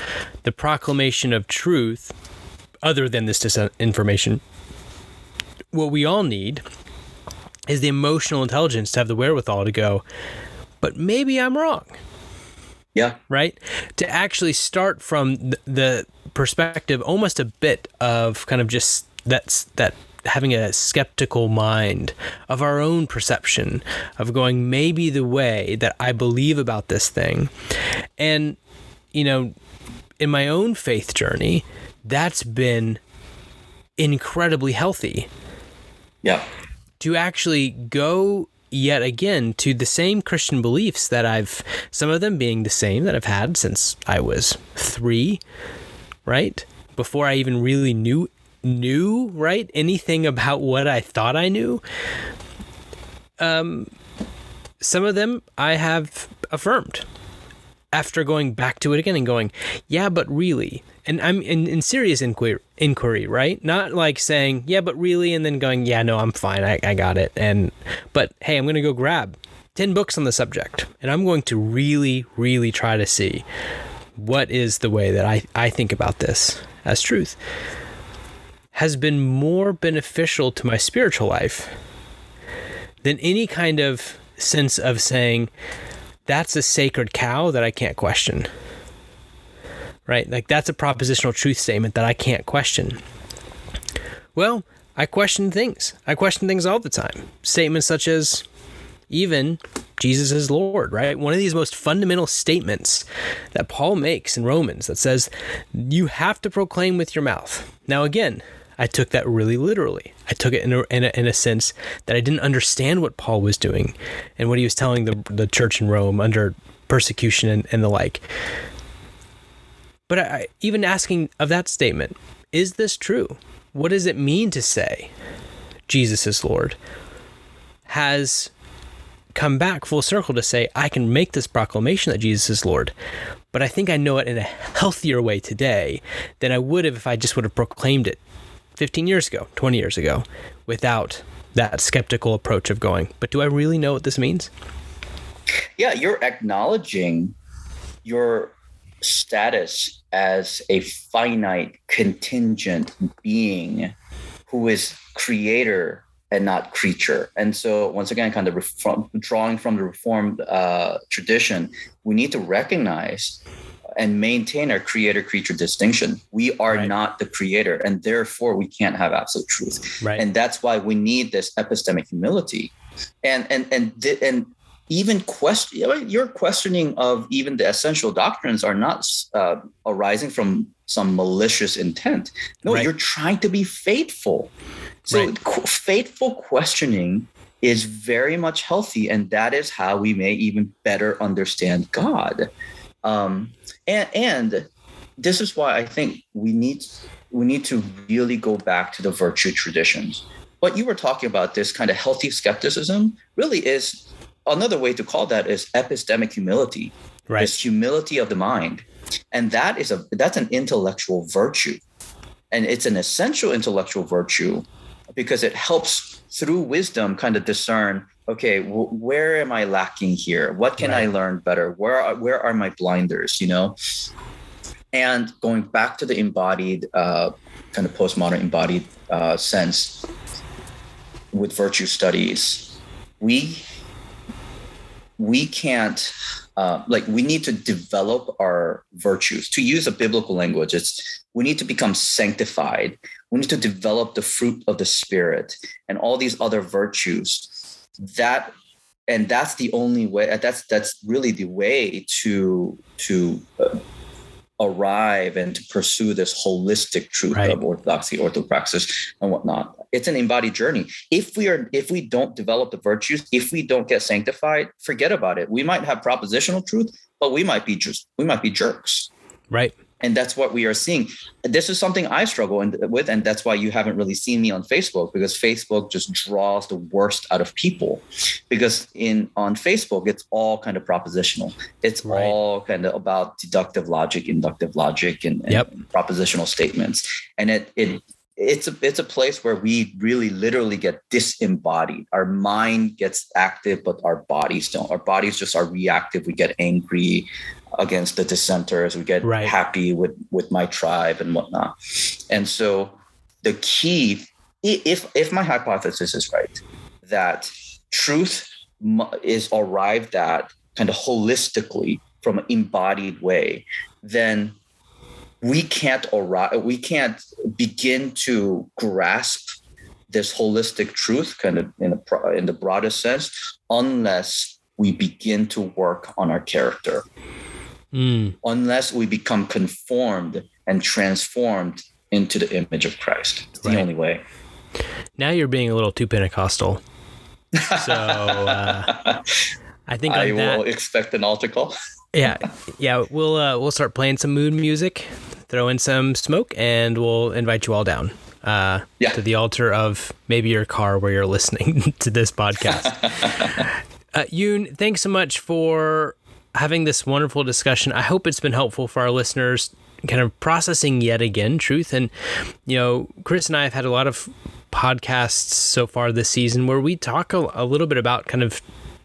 the proclamation of truth, other than this disinformation, what we all need is the emotional intelligence to have the wherewithal to go, but maybe I'm wrong. Yeah. Right? To actually start from the perspective, almost a bit of kind of just that having a skeptical mind of our own perception of going, maybe the way that I believe about this thing. And, in my own faith journey, that's been incredibly healthy. Yeah. To actually go yet again to the same Christian beliefs that some of them being the same that I've had since I was 3, right? Before I even really knew, right? Anything about what I thought I knew. Some of them I have affirmed after going back to it again and going, yeah, but really. And I'm in serious inquiry, right? Not like saying, yeah, but really, and then going, yeah, no, I'm fine. I got it. But hey, I'm going to go grab 10 books on the subject, and I'm going to really, really try to see what is the way that I think about this as truth, has been more beneficial to my spiritual life than any kind of sense of saying, that's a sacred cow that I can't question. Right? Like that's a propositional truth statement that I can't question. Well, I question things. I question things all the time. Statements such as, even Jesus is Lord, right? One of these most fundamental statements that Paul makes in Romans that says, you have to proclaim with your mouth. Now, again, I took that really literally. I took it in a sense that I didn't understand what Paul was doing and what he was telling the church in Rome under persecution and the like. But I, even asking of that statement, is this true? What does it mean to say Jesus is Lord? Has come back full circle to say, I can make this proclamation that Jesus is Lord, but I think I know it in a healthier way today than I would have if I just would have proclaimed it 15 years ago, 20 years ago, without that skeptical approach of going, but do I really know what this means? Yeah, you're acknowledging your status as a finite, contingent being who is creator and not creature. And so once again, kind of drawing from the Reformed tradition, we need to recognize and maintain our creator-creature distinction. We are right. Not the creator, and therefore we can't have absolute truth. Right. And that's why we need this epistemic humility. And even your questioning of even the essential doctrines are not arising from some malicious intent. No, right. You're trying to be faithful. So right. Faithful questioning is very much healthy, and that is how we may even better understand God. And this is why I think we need to really go back to the virtue traditions. What you were talking about, this kind of healthy skepticism, really is another way to call that is epistemic humility, right? This humility of the mind. And that is that's an intellectual virtue, and it's an essential intellectual virtue because it helps through wisdom kind of discern, okay, where am I lacking here? What can right. I learn better? Where are my blinders, you know? And going back to the embodied, kind of postmodern embodied sense with virtue studies, we can't, we need to develop our virtues. To use a biblical language, we need to become sanctified. We need to develop the fruit of the Spirit and all these other virtues. And that's the only way. That's really the way to arrive and to pursue this holistic truth right. of orthodoxy, orthopraxis, and whatnot. It's an embodied journey. If we don't develop the virtues, if we don't get sanctified, forget about it. We might have propositional truth, but we might be jerks, right? And that's what we are seeing. This is something I struggle with, and that's why you haven't really seen me on Facebook, because Facebook just draws the worst out of people. Because on Facebook, it's all kind of propositional. It's right. all kind of about deductive logic, inductive logic, and yep. propositional statements. And it's a place where we really literally get disembodied. Our mind gets active, but our bodies don't. Our bodies just are reactive. We get angry against the dissenters. We get right. happy with my tribe and whatnot. And so the key, if my hypothesis is right, that truth is arrived at kind of holistically from an embodied way, then we can't begin to grasp this holistic truth kind of in the broadest sense unless we begin to work on our character. Unless we become conformed and transformed into the image of Christ. It's right. the only way. Now you're being a little too Pentecostal. So I think I will expect an altar call. Yeah. We'll start playing some mood music, throw in some smoke, and we'll invite you all down to the altar of maybe your car where you're listening to this podcast. Yoon, thanks so much for having this wonderful discussion. I hope it's been helpful for our listeners, kind of processing yet again truth. And, Chris and I have had a lot of podcasts so far this season where we talk a little bit about kind of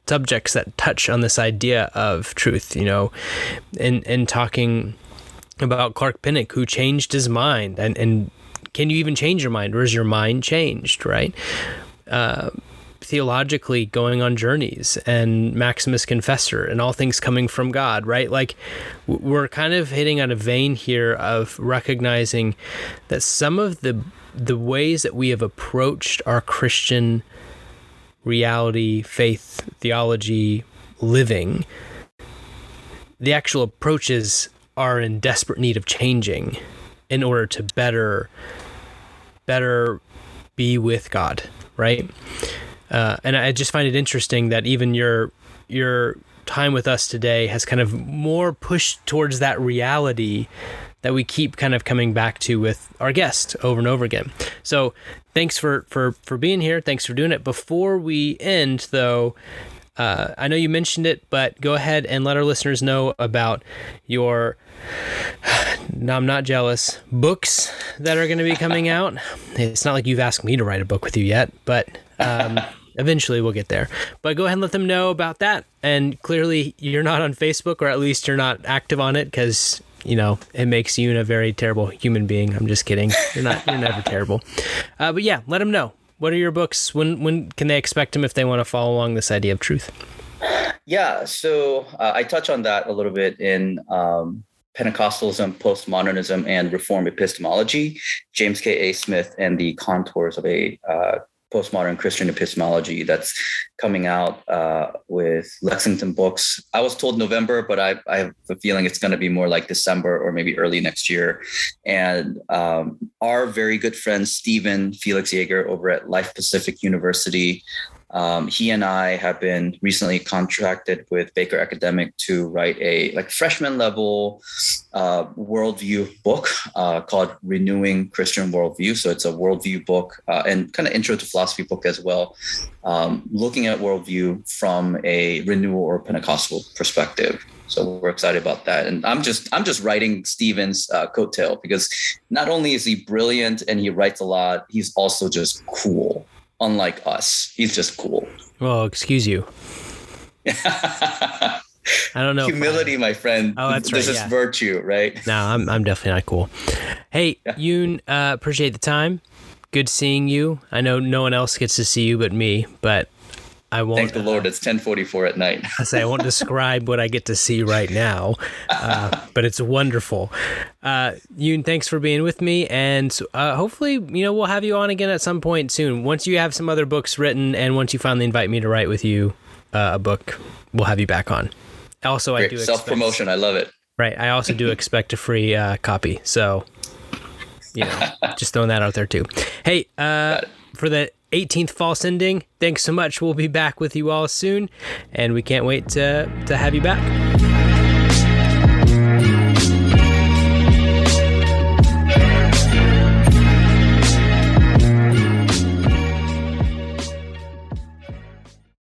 subjects that touch on this idea of truth, and talking about Clark Pinnock, who changed his mind. And can you even change your mind, or is your mind changed? Right. Theologically going on journeys, and Maximus Confessor, and all things coming from God, right? Like, we're kind of hitting on a vein here of recognizing that some of the the ways that we have approached our Christian reality, faith, theology, living, the actual approaches are in desperate need of changing in order to better be with God, right? And I just find it interesting that even your time with us today has kind of more pushed towards that reality that we keep kind of coming back to with our guest over and over again. So thanks for being here. Thanks for doing it. Before we end, though, I know you mentioned it, but go ahead and let our listeners know about your, no, I'm not jealous, books that are going to be coming out. It's not like you've asked me to write a book with you yet, but eventually we'll get there. But go ahead and let them know about that. And clearly you're not on Facebook, or at least you're not active on it, because, you know, it makes you a very terrible human being. I'm just kidding. You're never terrible. But yeah, let them know. What are your books? When can they expect them if they want to follow along this idea of truth? Yeah, so I touch on that a little bit in Pentecostalism, Postmodernism and Reform Epistemology, James K. A. Smith and the Contours of a Postmodern Christian Epistemology, that's coming out with Lexington Books. I was told November, but I have a feeling it's going to be more like December or maybe early next year. And our very good friend, Stephen Felix Yeager over at Life Pacific University, he and I have been recently contracted with Baker Academic to write a freshman level worldview book called Renewing Christian Worldview. So it's a worldview book and kind of intro to philosophy book as well, looking at worldview from a renewal or Pentecostal perspective. So we're excited about that. And I'm just writing Stephen's coattail, because not only is he brilliant and he writes a lot, he's also just cool. Unlike us, he's just cool. Well, excuse you. I don't know. Humility, my friend. Oh, that's right. This is virtue, right? No, I'm definitely not cool. Hey, yeah. Yoon, appreciate the time. Good seeing you. I know no one else gets to see you but me, but I won't. Thank the Lord. It's 10:44 at night. I say I won't describe what I get to see right now, but it's wonderful. Yoon, thanks for being with me, and hopefully, we'll have you on again at some point soon. Once you have some other books written, and once you finally invite me to write with you a book, we'll have you back on. Also, great. I do self-promotion. I love it. Right. I also do expect a free copy. So, just throwing that out there too. Hey, for the 18th fall sending. Thanks so much. We'll be back with you all soon, and we can't wait to have you back.